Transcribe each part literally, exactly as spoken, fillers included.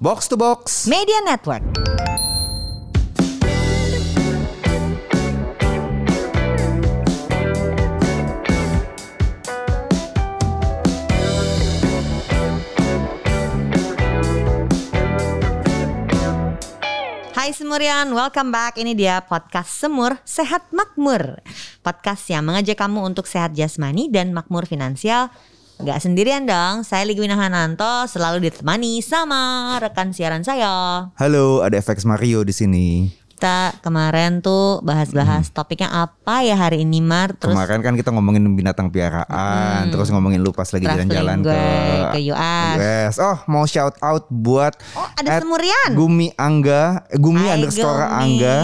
Box to Box Media Network. Hai Semurian, welcome back. Ini dia podcast Semur Sehat Makmur. Podcast yang mengajak kamu untuk sehat jasmani dan makmur finansial. Gak sendirian dong, saya Ligwina Hananto selalu ditemani sama rekan siaran saya. Halo, ada F X Mario di sini. Kita kemarin tuh bahas-bahas hmm. topiknya apa ya hari ini, Mar? Terus kemarin kan kita ngomongin binatang piaraan, hmm. terus ngomongin lu pas lagi jalan-jalan ke ke U S. U S. Oh, mau shout out buat oh, ada Semurian. Gumi Angga, Gumi Hai, underscore Gumi. Angga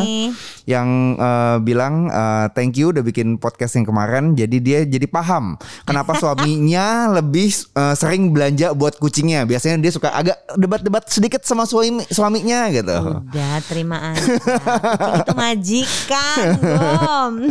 yang uh, bilang uh, thank you udah bikin podcast yang kemarin. Jadi dia jadi paham kenapa suaminya lebih uh, sering belanja buat kucingnya. Biasanya dia suka agak debat-debat sedikit sama suami suaminya gitu. Udah, terima aja. Itu majikan, Gom.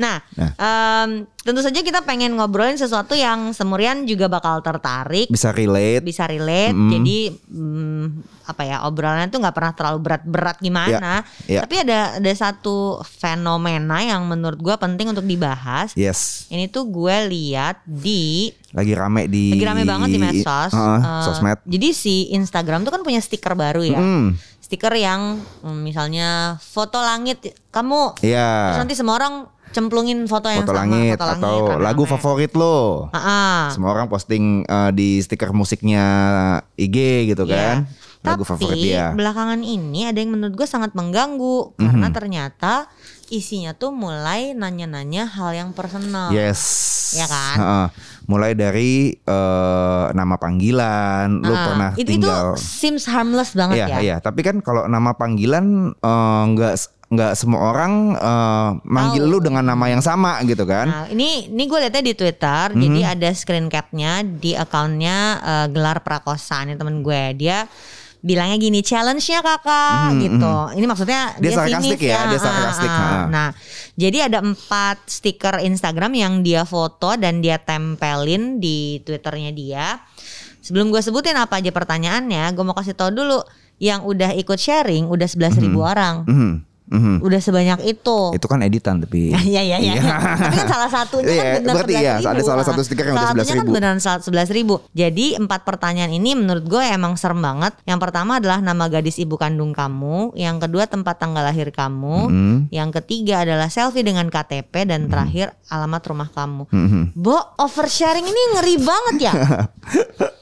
Nah, nah. Um, tentu saja kita pengen ngobrolin sesuatu yang Semurian juga bakal tertarik. Bisa relate. Bisa relate. Mm-hmm. Jadi um, apa ya, obrolannya tuh nggak pernah terlalu berat-berat gimana. Yeah. Yeah. Tapi ada ada satu fenomena yang menurut gue penting untuk dibahas. Yes. Ini tuh gue lihat di lagi rame di lagi rame banget di medsos. Uh, uh, sosmed. Jadi si Instagram tuh kan punya stiker baru ya. Mm. Stiker yang misalnya foto langit kamu, yeah. terus nanti semua orang cemplungin foto, foto yang sama langit, foto langit atau rame-rame. Lagu favorit lo, uh-uh. semua orang posting uh, di stiker musiknya I G gitu yeah. kan. Lagu Tapi favorit dia. Belakangan ini ada yang menurut gue sangat mengganggu karena mm-hmm. ternyata isinya tuh mulai nanya-nanya hal yang personal. Yes. Ya kan? Uh, mulai dari uh, nama panggilan, uh, lu pernah itu, tinggal. Itu seems harmless banget yeah, ya. Iya, yeah. tapi kan kalau nama panggilan enggak uh, Gak semua orang uh, manggil oh. lu dengan nama yang sama gitu kan. Nah, ini ini gue liatnya di Twitter. Mm-hmm. Jadi ada screen capnya di akunnya uh, Gelar Prakosa. Ini temen gue, dia bilangnya gini, challenge-nya kakak mm-hmm. gitu. Ini maksudnya dia, dia sarkastik ya, dia sarkastik. Ah, ah. Nah, jadi ada empat stiker Instagram yang dia foto dan dia tempelin di Twitternya dia. Sebelum gue sebutin apa aja pertanyaannya, gue mau kasih tau dulu yang udah ikut sharing udah sebelas ribu mm-hmm. orang. Mm-hmm. Mm-hmm. Udah sebanyak itu. Itu kan editan tapi Iya iya iya tapi kan salah satunya kan beneran berarti iya, ada salah satu stiker yang udah sebelas ribu. Kan beneran sebelas ribu. Jadi empat pertanyaan ini menurut gue emang serem banget. Yang pertama adalah nama gadis ibu kandung kamu. Yang kedua tempat tanggal lahir kamu. Mm-hmm. Yang ketiga adalah selfie dengan K T P. Dan mm-hmm. terakhir alamat rumah kamu. Mm-hmm. Bo, oversharing ini ngeri banget ya.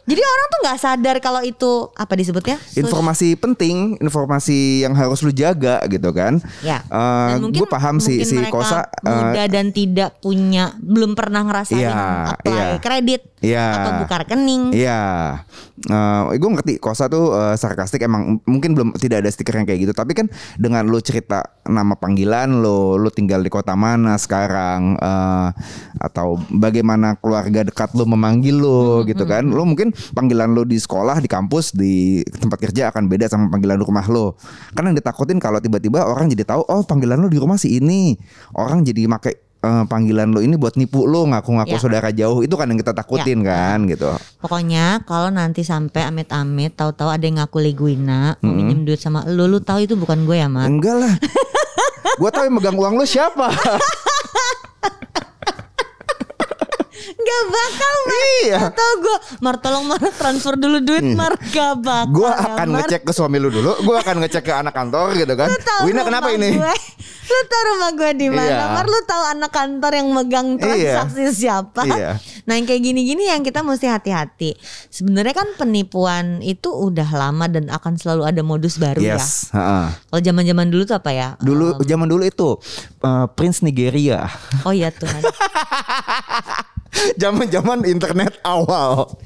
Jadi orang tuh gak sadar kalau itu apa disebutnya? Informasi penting, informasi yang harus lu jaga gitu kan. Ya. Uh, dan mungkin, gue paham mungkin si, si Kosa muda uh, dan tidak punya, belum pernah ngerasain yeah, apply yeah. kredit yeah. atau buka rekening. Iya. Yeah. Uh, gue ngerti Kosa tuh uh, sarkastik emang mungkin belum tidak ada stiker yang kayak gitu. Tapi kan dengan lu cerita nama panggilan lu, lu tinggal di kota mana sekarang, uh, atau bagaimana keluarga dekat lu memanggil lu hmm, gitu hmm. kan. Lu mungkin panggilan lo di sekolah, di kampus, di tempat kerja akan beda sama panggilan rumah lo. Kan yang ditakutin kalau tiba-tiba orang jadi tahu, oh panggilan lo di rumah si ini. Orang jadi pakai uh, panggilan lo ini buat nipu lo, ngaku-ngaku ya. Saudara jauh. Itu kan yang kita takutin ya. Kan gitu. Pokoknya kalau nanti sampai amit-amit tahu-tahu ada yang ngaku Ligwina, mau mm-hmm. minjem duit sama lo, lo tahu itu bukan gue ya, Mak? Enggak lah. Gue tahu yang megang uang lo siapa. Gak bakal Mar, iya. atau gue Mar tolong Mar transfer dulu duit Mar, gak bakal. Gue akan Mar. ngecek ke suami lu dulu, gue akan ngecek ke anak kantor gitu kan. Wina kenapa gue, ini? Lu tau rumah gue di mana? Iya. Mar lu tau anak kantor yang megang transaksi iya. siapa? Iya. Nah yang kayak gini-gini yang kita mesti hati-hati. Sebenarnya kan penipuan itu udah lama dan akan selalu ada modus baru yes. ya. Uh-huh. Kalau zaman-zaman dulu tuh apa ya? Dulu um, zaman dulu itu uh, Prince Nigeria. Oh iya Tuhan. Zaman-zaman internet awal.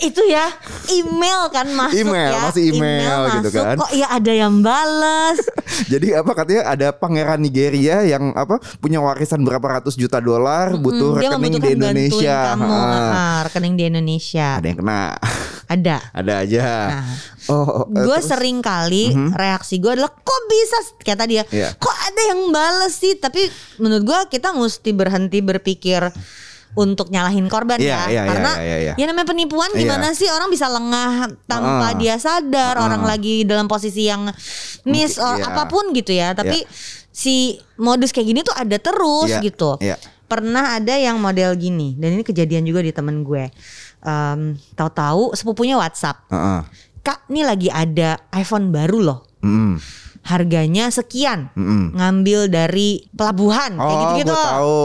Itu ya email kan masuk email, ya masih email, email masuk, gitu kan. Kok ya ada yang balas. Jadi apa katanya ada pangeran Nigeria yang apa punya warisan berapa ratus juta dolar butuh hmm, rekening di Indonesia. Kamu, ah. rekening di Indonesia. Ada yang kena. Ada. Ada aja. Nah, oh, oh, gue sering kali uh-huh. reaksi gue adalah kok bisa kayak tadi ya. Yeah. Kok ada yang balas sih? Tapi menurut gue kita mesti berhenti berpikir untuk nyalahin korban yeah, ya yeah, karena yeah, yeah, yeah. ya namanya penipuan gimana yeah. sih orang bisa lengah tanpa uh, dia sadar uh, orang lagi dalam posisi yang miss or yeah. apapun gitu ya, tapi yeah. si modus kayak gini tuh ada terus yeah, gitu yeah. Pernah ada yang model gini dan ini kejadian juga di temen gue, um, tahu-tahu sepupunya WhatsApp, uh, uh. Kak nih lagi ada iPhone baru loh, mm. harganya sekian, mm-mm. ngambil dari pelabuhan, oh, kayak gitu-gitu. Oh, gue tahu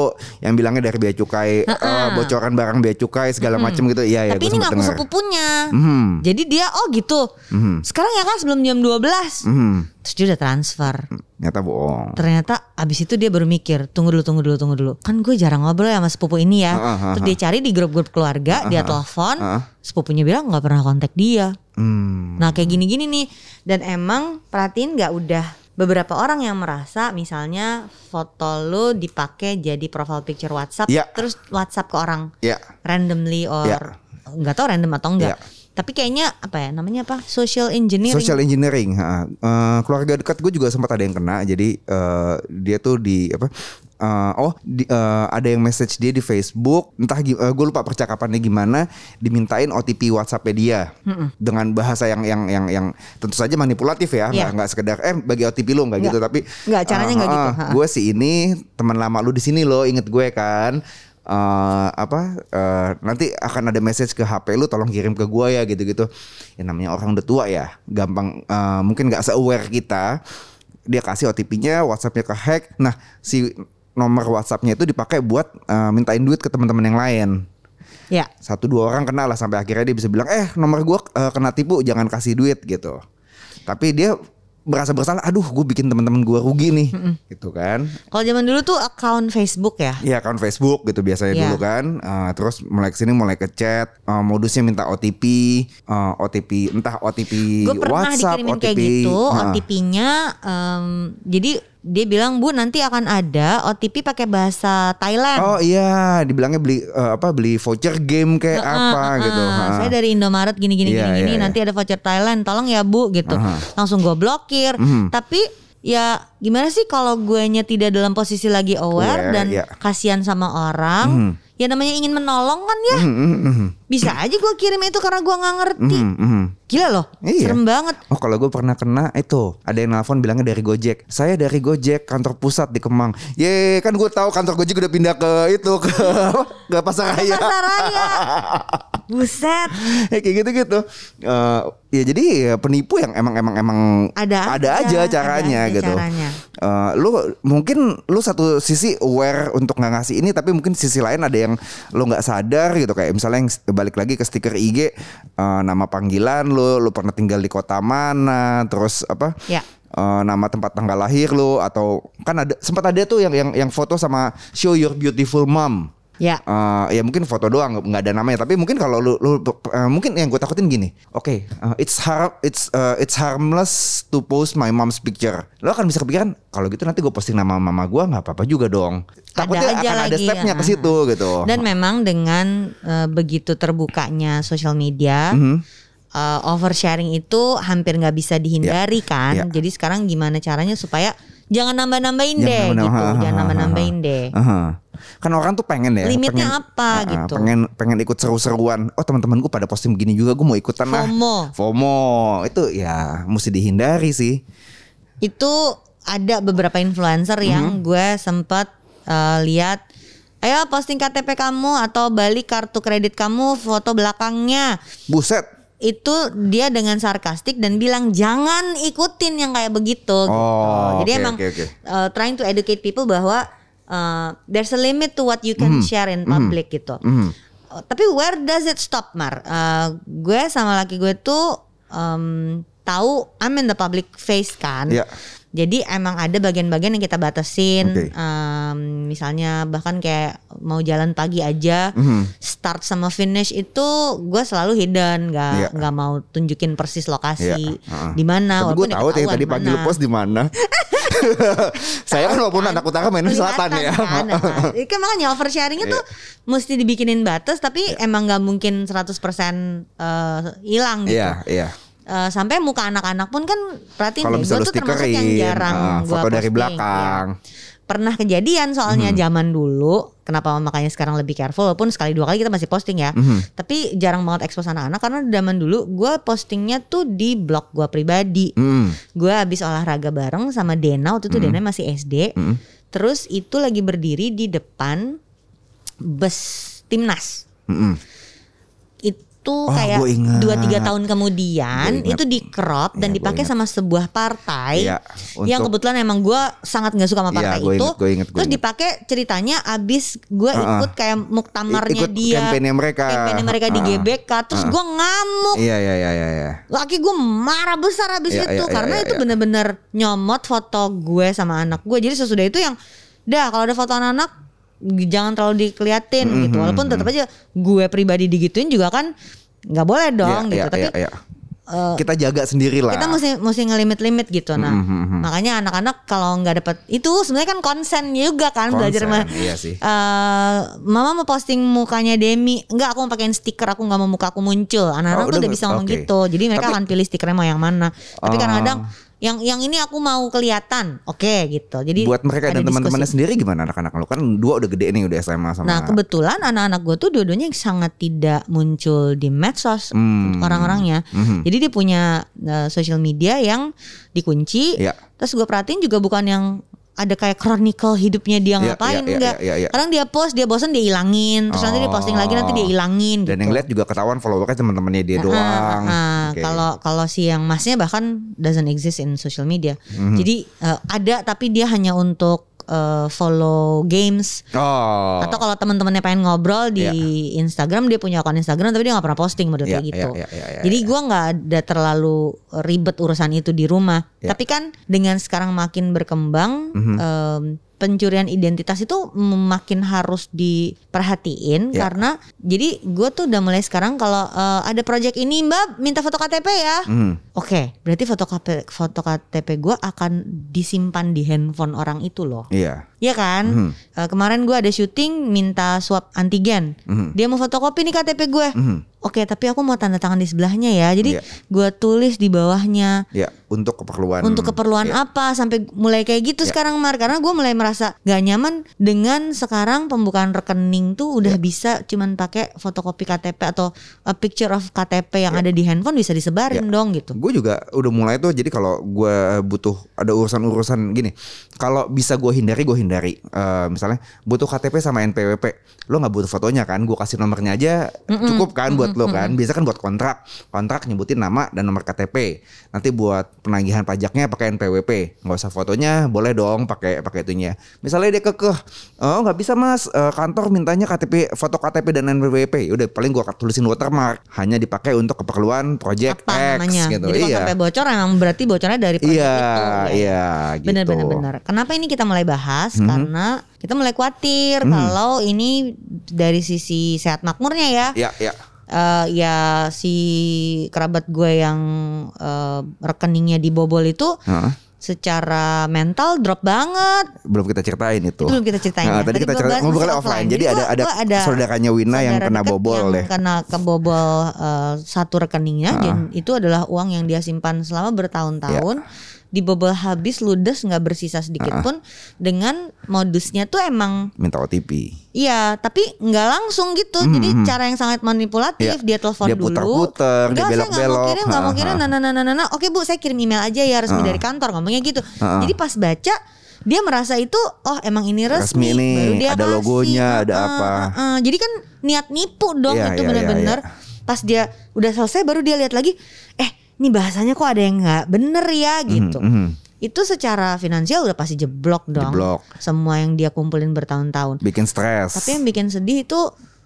yang bilangnya dari bea cukai, uh-uh. uh, bocoran barang bea cukai segala mm-hmm. macam gitu. Iya, tapi ya, ini ngaku sepupunya, mm-hmm. jadi dia oh gitu. Mm-hmm. Sekarang ya kan sebelum jam dua belas, mm-hmm. terus dia udah transfer. Ternyata bohong. Ternyata abis itu dia baru mikir, tunggu dulu, tunggu dulu, tunggu dulu. Kan gue jarang ngobrol ya sama sepupu ini ya. Uh-huh. Terus dia cari di grup-grup keluarga, uh-huh. dia telepon, uh-huh. sepupunya bilang nggak pernah kontak dia. Hmm. Nah kayak gini-gini nih. Dan emang perhatiin gak udah beberapa orang yang merasa misalnya foto lu dipakai jadi profile picture WhatsApp yeah. terus WhatsApp ke orang yeah. randomly or yeah. gak tau random atau enggak yeah. Tapi kayaknya apa ya namanya apa? Social engineering. Social engineering. Uh, keluarga dekat gue juga sempat ada yang kena. Jadi uh, dia tuh di apa? Uh, oh di, uh, ada yang message dia di Facebook. Entah uh, gue lupa percakapannya gimana. Dimintain O T P WhatsApp-nya dia mm-mm. dengan bahasa yang yang yang yang tentu saja manipulatif ya. Yeah. Nggak, nggak sekedar eh bagi O T P lo nggak, nggak gitu. Tapi nggak caranya uh, nggak uh, gitu. Uh, gue sih ini teman lama lu di sini lo, inget gue kan. Uh, apa uh, nanti akan ada message ke H P lu, tolong kirim ke gua ya gitu-gitu. Ya namanya orang udah tua ya, gampang uh, mungkin nggak se-aware kita. Dia kasih O T P-nya, WhatsApp-nya ke hack. Nah si nomor WhatsApp-nya itu dipakai buat uh, mintain duit ke teman-teman yang lain. Ya. Satu dua orang kena lah sampai akhirnya dia bisa bilang eh nomor gua uh, kena tipu, jangan kasih duit gitu. Tapi dia berasa bersalah, aduh gue bikin teman-teman gue rugi nih, mm-mm. gitu kan. Kalau zaman dulu tuh akun Facebook ya? Iya akun Facebook gitu biasanya yeah. dulu kan. Uh, terus mulai kesini mulai ke chat, uh, modusnya minta O T P, uh, O T P entah O T P WhatsApp, O T P. Gue pernah dikirimin kayak gitu, uh. O T P-nya um, jadi dia bilang bu nanti akan ada O T P pakai bahasa Thailand. Oh iya, dibilangnya beli uh, apa beli voucher game kayak uh, apa uh, gitu. Uh, uh. Saya dari Indomaret gini gini yeah, gini gini yeah, nanti yeah. ada voucher Thailand, tolong ya bu gitu. Uh-huh. Langsung gue blokir. Mm-hmm. Tapi ya gimana sih kalau guenya tidak dalam posisi lagi aware yeah, dan yeah. kasihan sama orang. Mm-hmm. Ya namanya ingin menolong kan ya. Mm, mm, mm. Bisa aja gue kirim itu karena gue gak ngerti. Mm, mm. Gila loh, iya. serem banget. Oh kalau gue pernah kena itu, ada yang nelfon bilangnya dari Gojek. Saya dari Gojek kantor pusat di Kemang. Ye kan gue tahu kantor Gojek udah pindah ke itu, ke, ke Pasaraya. Ke Pasaraya. Buset. Ya, kayak gitu-gitu. Uh, ya jadi ya, penipu yang emang-emang-emang ada, ada aja, aja caranya ada aja gitu. Caranya. Uh, lu mungkin lu satu sisi aware untuk gak ngasih ini, tapi mungkin sisi lain ada yang lu gak sadar gitu. Kayak misalnya yang balik lagi ke stiker I G, uh, nama panggilan lu, lu pernah tinggal di kota mana, terus apa ya. Uh, nama tempat tanggal lahir lu, atau kan ada sempat ada tuh yang yang yang foto sama show your beautiful mom. Ya. Uh, ya mungkin foto doang nggak ada namanya, tapi mungkin kalau lu, lu uh, mungkin yang gue takutin gini, oke okay, uh, it's harm it's uh, it's harmless to post my mom's picture. Lo akan bisa kepikiran kalau gitu nanti gue posting nama mama gue nggak apa-apa juga dong. Takutnya ada akan lagi, ada stepnya ya. Ke situ gitu. Dan memang dengan uh, begitu terbukanya sosial media. Mm-hmm. Uh, oversharing itu hampir nggak bisa dihindari yeah. kan, yeah. jadi sekarang gimana caranya supaya jangan nambah-nambahin jangan deh, nambah, gitu, ha, ha, jangan nambah-nambahin ha, ha, deh. Ha, ha. Kan orang tuh pengen ya, limitnya pengen, apa uh, gitu, pengen pengen ikut seru-seruan. Oh teman-teman gue pada posting begini juga, gue mau ikutan lah. FOMO, FOMO itu ya mesti dihindari sih. Itu ada beberapa influencer mm-hmm. yang gue sempat uh, lihat. Ayo posting K T P kamu atau balik kartu kredit kamu, foto belakangnya. Buset. Itu dia dengan sarkastik dan bilang jangan ikutin yang kayak begitu oh, gitu. Jadi okay, emang okay, okay. Uh, trying to educate people bahwa uh, there's a limit to what you can mm, share in public mm, gitu. Mm. Uh, tapi where does it stop, Mar? Uh, gue sama laki gue tuh um, tahu I'm in the public face kan. Yeah. Jadi emang ada bagian-bagian yang kita batasin. Okay. Um, misalnya bahkan kayak mau jalan pagi aja, mm-hmm. start sama finish itu gue selalu hidden, nggak nggak yeah. mau tunjukin persis lokasi yeah. uh-huh. di mana. Tapi gue tahu ya, tadi pagi lu post di mana. Saya kan walaupun anak utara main selatan ya. Kan, kan. Kan makanya oversharingnya tuh yeah. mesti dibikinin batas, tapi yeah. emang nggak mungkin seratus persen hilang uh, gitu. Iya yeah, iya. Yeah. Uh, sampai muka anak-anak pun kan perhatiin deh, gue tuh termasuk yang jarang uh, foto dari belakang ya. Pernah kejadian soalnya mm-hmm. zaman dulu. Kenapa makanya sekarang lebih careful, walaupun sekali dua kali kita masih posting ya. Mm-hmm. Tapi jarang banget expose anak-anak karena zaman dulu gue postingnya tuh di blog gue pribadi. Mm-hmm. Gue habis olahraga bareng sama Dena waktu itu, mm-hmm. Dena masih S D. Mm-hmm. Terus itu lagi berdiri di depan bus Timnas. Mm-hmm. Itu oh, kayak dua tiga tahun kemudian itu di crop dan ya, dipakai sama sebuah partai ya, untuk, yang kebetulan emang gue sangat gak suka sama partai ya, gua itu inget, gua inget, gua terus dipakai ceritanya abis gue uh, ikut kayak muktamarnya ikut dia kampanye mereka, kampanye mereka di uh, G B K terus uh, gue ngamuk iya, iya, iya, iya. Laki gue marah besar abis iya, itu iya, karena iya, itu iya. bener-bener nyomot foto gue sama anak gue. Jadi sesudah itu yang dah kalau ada foto anak-anak jangan terlalu dikeliatin mm-hmm, gitu. Walaupun tetap aja gue pribadi digituin juga kan gak boleh dong yeah, gitu yeah, tapi yeah, yeah. Uh, kita jaga sendiri lah. Kita mesti, mesti ngelimit-limit gitu. Nah mm-hmm. makanya anak-anak kalau gak dapet itu sebenarnya kan konsen juga kan konsen, belajar ma- iya sih. Uh, Mama mau posting mukanya Demi, enggak aku mau pakein stiker, aku gak mau muka aku muncul. Anak-anak oh, tuh udah bisa ngomong okay. gitu. Jadi mereka tapi, akan pilih stikernya mau yang mana. Tapi uh, kadang-kadang yang yang ini aku mau kelihatan, oke okay, gitu. Jadi buat mereka dan teman-temannya sendiri gimana anak-anak lo? Kan dua udah gede nih, udah S M A sama. Nah kebetulan anak-anak gue tuh dua-duanya sangat tidak muncul di medsos hmm. orang-orangnya. Hmm. Jadi dia punya uh, social media yang dikunci. Ya. Terus gue perhatiin juga bukan yang ada kayak chronicle hidupnya dia ya, ngapain ya, enggak. Ya, ya, ya. Kadang dia post, dia bosan, dia ilangin. Terus oh. nanti dia posting lagi, nanti dia ilangin. Dan gitu. Yang lihat juga ketahuan followernya teman-temannya dia nah, doang. Kalau okay. kalau si yang masnya bahkan doesn't exist in social media. Mm-hmm. Jadi uh, ada tapi dia hanya untuk uh, follow games. Oh. Atau kalau teman-temannya pengen ngobrol di yeah. Instagram, dia punya akun Instagram tapi dia nggak pernah posting model yeah, kayak gitu. Yeah, yeah, yeah, yeah, Jadi yeah. gue nggak ada terlalu ribet urusan itu di rumah. Yeah. Tapi kan dengan sekarang makin berkembang. Mm-hmm. Um, pencurian identitas itu makin harus diperhatiin ya. Karena jadi gue tuh udah mulai sekarang kalau uh, ada project ini mbak minta foto K T P ya mm. oke okay, berarti foto, foto K T P gue akan disimpan di handphone orang itu loh iya yeah. iya kan mm. uh, kemarin gue ada syuting minta swab antigen mm. dia mau fotokopi nih K T P gue mm. Oke, tapi aku mau tanda tangan di sebelahnya ya. Jadi yeah. gue tulis di bawahnya. Ya, yeah, untuk keperluan. Untuk keperluan yeah. apa? Sampai mulai kayak gitu yeah. sekarang Mar. Karena gue mulai merasa gak nyaman dengan sekarang pembukaan rekening tuh udah yeah. bisa cuman pakai fotokopi K T P atau a picture of K T P yang yeah. ada di handphone bisa disebarin yeah. dong gitu. Gue juga udah mulai tuh. Jadi kalau gue butuh ada urusan-urusan gini, kalau bisa gue hindari, gue hindari. Uh, misalnya butuh K T P sama N P W P, lo nggak butuh fotonya kan? Gue kasih nomornya aja mm-mm, cukup kan mm-mm. buat lo kan, biasa kan buat kontrak, kontrak nyebutin nama dan nomor K T P. Nanti buat penagihan pajaknya pakai N P W P, nggak usah fotonya, boleh dong pakai pakai itunya. Misalnya dia kekeh, oh nggak bisa mas, kantor mintanya K T P, foto K T P dan N P W P. Udah paling gue tulisin watermark, hanya dipakai untuk keperluan project apa X namanya? Gitu. Jadi iya. kalau sampai bocor emang berarti bocornya dari project iya, itu. Iya, iya. Gitu. Benar-benar. Kenapa ini kita mulai bahas? Mm-hmm. Karena kita mulai khawatir mm-hmm. kalau ini dari sisi sehat makmurnya ya. Iya, iya. Uh, ya si kerabat gue yang uh, rekeningnya dibobol itu huh? secara mental drop banget. Belum kita ceritain itu, itu belum kita ceritain nah, ya. Tadi, tadi kita ceritain ngobrol offline. offline Jadi ada, ada, ada saudaranya Wina saudara yang kena bobol deh. Kena kebobol uh, satu rekeningnya huh? Dan itu adalah uang yang dia simpan selama bertahun-tahun yeah. dibobol habis, ludes, gak bersisa sedikit uh-uh. pun. Dengan modusnya tuh emang minta O T P. Iya, tapi gak langsung gitu mm-hmm. Jadi cara yang sangat manipulatif yeah. Dia telepon dulu, dia putar-putar, dia belok-belok. Gak, saya gak mau kirim, nah, nah, nah, nah, nah, nah. Oke bu, saya kirim email aja ya, resmi uh-uh. dari kantor. Ngomongnya gitu uh-uh. Jadi pas baca dia merasa itu, oh emang ini resmi, resmi nih, baru dia ada kasih logonya, ada uh, apa uh, uh. Jadi kan niat nipu dong yeah, itu yeah, benar-benar yeah, yeah. Pas dia udah selesai baru dia lihat lagi, Eh ini bahasanya kok ada yang gak bener ya gitu mm, mm. Itu secara finansial udah pasti jeblok dong jeblok. Semua yang dia kumpulin bertahun-tahun. Bikin stres. Tapi yang bikin sedih itu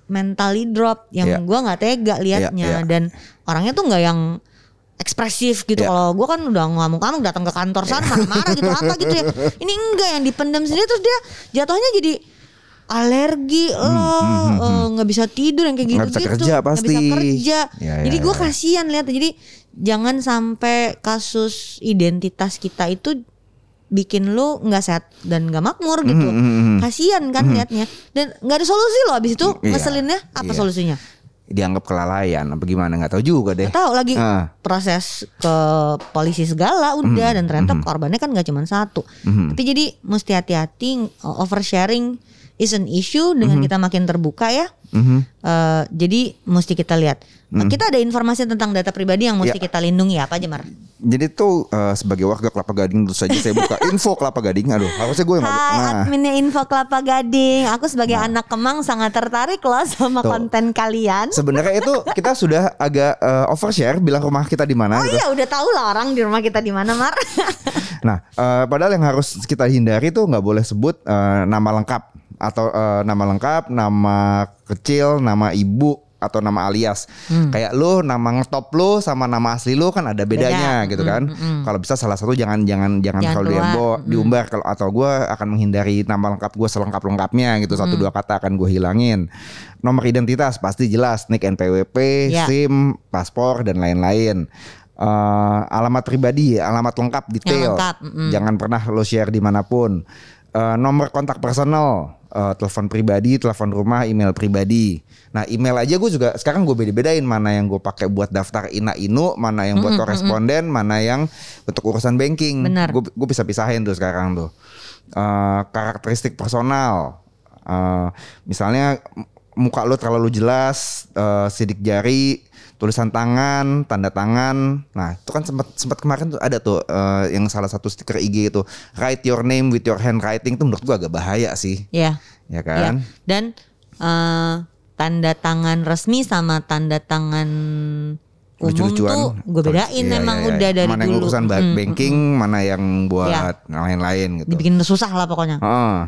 mentally drop. Yang yeah. gue gak tega liatnya yeah, yeah. Dan orangnya tuh gak yang ekspresif gitu yeah. Kalau gue kan udah ngamuk-ngamuk datang ke kantor sana yeah. marah-marah gitu apa gitu ya. Ini enggak, yang dipendam sendiri. Terus dia jatuhnya jadi alergi hmm, lo hmm, uh, hmm. Gak bisa tidur yang kayak gitu-gitu. Gak bisa kerja pasti bisa kerja. Ya, ya, jadi gue ya. kasihan lihat. Jadi jangan sampai kasus identitas kita itu bikin lo gak sehat dan gak makmur gitu hmm, hmm, kasihan kan hmm. liatnya. Dan gak ada solusi lo abis itu yeah, ngeselinnya. Apa yeah. solusinya? dianggap kelalaian apa gimana, nggak tahu juga deh. Tahu lagi uh. proses ke polisi segala udah, mm, dan ternyata mm, korbannya kan nggak cuma satu. Mm. Tapi jadi mesti hati-hati, oversharing is an issue dengan mm-hmm. kita makin terbuka ya. Mm-hmm. Uh, jadi mesti kita lihat. Mm-hmm. Kita ada informasi tentang data pribadi yang mesti ya. kita lindungi apa aja, Mar? Jadi tuh uh, sebagai warga Kelapa Gading terus saja saya buka info Kelapa Gading. Aduh, harusnya gue yang buka. Hai, nah. adminnya info Kelapa Gading. Aku sebagai nah. anak Kemang sangat tertarik loh sama tuh. konten kalian. Sebenarnya itu kita sudah agak uh, overshare bilang rumah kita di mana. Oh gitu. Iya, udah tahu lah orang di rumah kita di mana, Mar. Nah, uh, padahal yang harus kita hindari tuh nggak boleh sebut uh, nama lengkap. Atau uh, nama lengkap, nama kecil, nama ibu, atau nama alias. hmm. Kayak lu, nama ngetop lu sama nama asli lu kan ada bedanya. Beda. Gitu kan. hmm, hmm, hmm. Kalau bisa salah satu jangan Jangan jangan kalau hmm. diumbar. Kalau atau gue akan menghindari nama lengkap gue selengkap-lengkapnya gitu. Satu hmm. dua kata akan gue hilangin. Nomor identitas pasti jelas, N I K, N P W P, yeah. SIM, paspor, dan lain-lain. uh, Alamat pribadi, alamat lengkap, detail lengkap. Hmm. Jangan pernah lo share dimanapun. Uh, nomor kontak personal, Uh, telepon pribadi, telepon rumah, email pribadi. Nah, email aja gue juga sekarang gue beda-bedain mana yang gue pakai buat daftar Ina Inu, mana yang buat mm-hmm, koresponden, mm-hmm. mana yang untuk urusan banking. Gue gue bisa pisahin tuh sekarang tuh. Uh, karakteristik personal, uh, misalnya muka lo terlalu jelas, uh, sidik jari, tulisan tangan, tanda tangan. Nah itu kan sempat sempat kemarin tuh ada tuh uh, yang salah satu stiker I G itu write your name with your handwriting, itu menurut gua agak bahaya sih. Iya. Ya kan. Ya. Dan uh, tanda tangan resmi sama tanda tangan umum tuh gue bedain ya, emang ya, ya. udah dari mana dulu. Mana yang urusan hmm, banking, hmm, mana yang buat ya. lain-lain gitu. Dibikin susah lah pokoknya. Uh,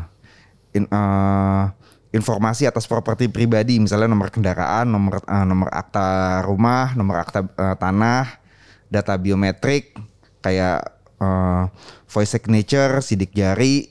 in, uh, informasi atas properti pribadi, misalnya nomor kendaraan, nomor uh, nomor akta rumah, nomor akta uh, tanah, data biometrik kayak uh, voice signature, sidik jari,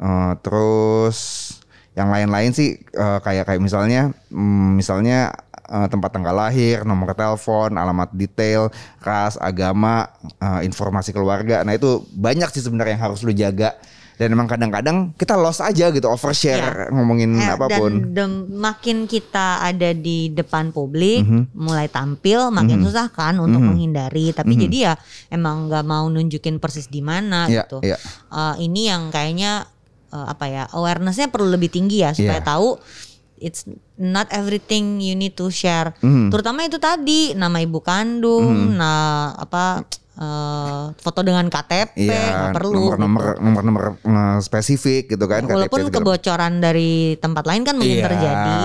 uh, terus yang lain-lain sih uh, kayak kayak misalnya um, misalnya uh, tempat tanggal lahir, nomor telepon, alamat detail, ras, agama, uh, informasi keluarga. Nah itu banyak sih sebenarnya yang harus lu jaga. Dan emang kadang-kadang kita lost aja gitu, overshare ya. ngomongin eh, apapun. Dan dem, makin kita ada di depan publik, mm-hmm. mulai tampil, makin mm-hmm. susah kan untuk mm-hmm. menghindari. Tapi mm-hmm. jadi ya emang nggak mau nunjukin persis di mana ya, gitu. Ya. Uh, ini yang kayaknya uh, apa ya, awarenessnya perlu lebih tinggi ya supaya ya. tahu it's not everything you need to share. Mm-hmm. Terutama itu tadi nama ibu kandung, mm-hmm. nah apa. Uh, foto dengan K T P ya, gak perlu nomor-nomor gitu. nomor-nomor spesifik gitu kan. Walaupun K T P, kebocoran dari tempat lain kan mungkin ya. terjadi.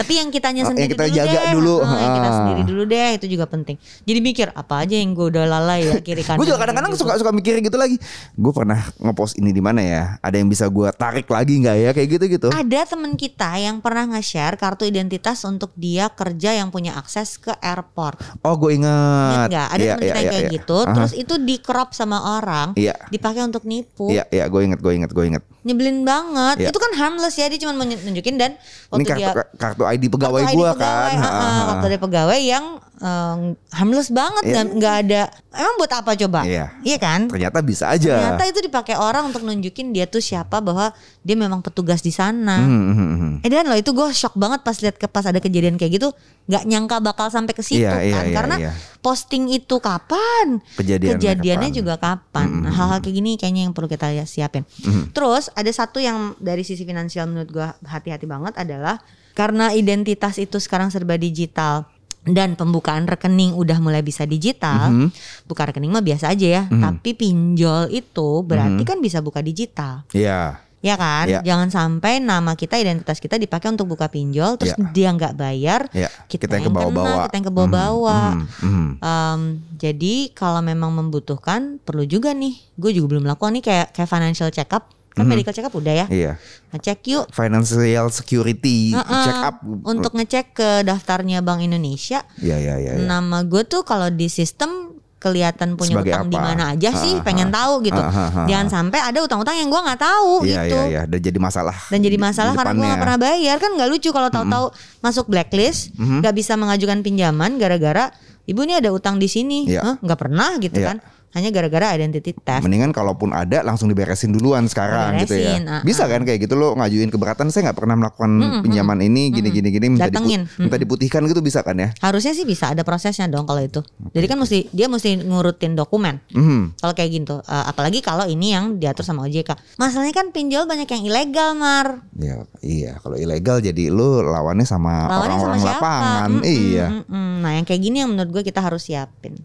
Tapi yang kitanya sendiri yang kita dulu jaga deh, dulu. Oh, ah. yang kita sendiri dulu deh, itu juga penting. Jadi mikir apa aja yang gue udah lalai ya kiri kanan. Gue juga kadang-kadang suka suka mikirin gitu lagi. Gue pernah ngepost ini di mana ya? Ada yang bisa gue tarik lagi nggak ya kayak gitu-gitu. Ada teman kita yang pernah nge-share kartu identitas untuk dia kerja yang punya akses ke airport. Oh gue ingat. Ingat ada ya, teman ya, kita ya, kayak ya. gitu. Terus Aha. itu di crop sama orang ya. dipakai untuk nipu. Iya, ya, gue inget, gue inget, gue inget. Nyebelin banget ya. Itu kan harmless ya. Dia cuma nunjukin dan waktu ini kartu, dia kartu I D pegawai gue kan uh, uh, kartu I D pegawai yang um, harmless banget ya. Dan gak ada. Emang buat apa coba? Iya ya kan? Ternyata bisa aja. Ternyata itu dipakai orang untuk nunjukin dia tuh siapa, bahwa dia memang petugas di sana. hmm, hmm, hmm. Eh dan loh itu gue shock banget pas lihat ke, pas ada kejadian kayak gitu. Gak nyangka bakal sampai ke situ ya, kan ya, karena ya. posting itu kapan, Kejadian kejadiannya kapan. juga kapan. Mm-hmm. Nah, hal-hal kayak gini kayaknya yang perlu kita siapin. Mm-hmm. Terus ada satu yang dari sisi finansial menurut gue hati-hati banget adalah karena identitas itu sekarang serba digital dan pembukaan rekening udah mulai bisa digital. Mm-hmm. Buka rekening mah biasa aja ya, mm-hmm. tapi pinjol itu berarti mm-hmm. kan bisa buka digital. Iya. Yeah. Ya kan, ya. jangan sampai nama kita, identitas kita dipakai untuk buka pinjol, terus ya. dia nggak bayar, ya. kita, kita yang, yang kena, kita yang kebawa-bawa. Mm-hmm. Mm-hmm. Um, jadi kalau memang membutuhkan, perlu juga nih. Gue juga belum lakukan nih kayak kayak financial check up, kan mm-hmm. medical check up udah ya. Iya. Ngecek yuk. Financial security uh-uh. check up. Untuk ngecek ke daftarnya Bank Indonesia. Iya iya iya. Ya. Nama gue tuh kalau di sistem kelihatan punya sebagai utang di mana aja sih, aha, pengen tahu gitu. Aha, aha. Jangan sampai ada utang-utang yang gue nggak tahu ya, gitu. Iya, iya, dan jadi masalah. Dan jadi masalah di, karena gue nggak pernah bayar, kan nggak lucu kalau tahu-tahu mm-hmm. masuk blacklist, nggak mm-hmm. bisa mengajukan pinjaman gara-gara ibu ini ada utang di sini, nggak yeah. huh, pernah gitu yeah. kan. hanya gara-gara identity theft. Mendingan kalaupun ada langsung diberesin duluan sekarang. Beresin, gitu ya. Uh, uh. Bisa kan kayak gitu lo ngajuin keberatan, saya nggak pernah melakukan mm-hmm. pinjaman ini gini-gini mm-hmm. gini minta, datengin. Diput- mm-hmm. minta diputihkan gitu bisa kan ya? Harusnya sih bisa, ada prosesnya dong kalau itu. Okay. Jadi kan mesti dia mesti ngurutin dokumen. Mm-hmm. Kalau kayak gitu, uh, apalagi kalau ini yang diatur sama O J K. Masalahnya kan pinjol banyak yang ilegal, Mar. Ya, iya, kalau ilegal jadi lo lawannya sama lawannya orang-orang sama lapangan. Mm-hmm. Iya. Mm-hmm. Nah, yang kayak gini yang menurut gue kita harus siapin.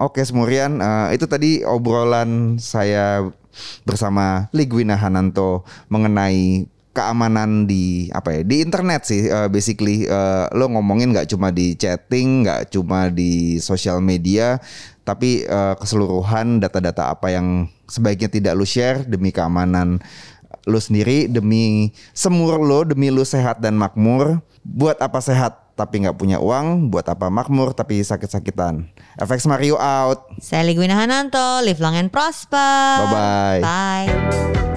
Oke Semurian, uh, itu tadi obrolan saya bersama Ligwina Hananto mengenai keamanan di apa ya, di internet sih. Uh, basically uh, lo ngomongin nggak cuma di chatting, nggak cuma di sosial media, tapi uh, keseluruhan data-data apa yang sebaiknya tidak lo share demi keamanan lo sendiri, demi semur lo, demi lo sehat dan makmur. Buat apa sehat tapi gak punya uang? Buat apa makmur tapi sakit-sakitan? F X Mario out. Saya Ligwina Hananto. Live long and prosper. Bye-bye. Bye.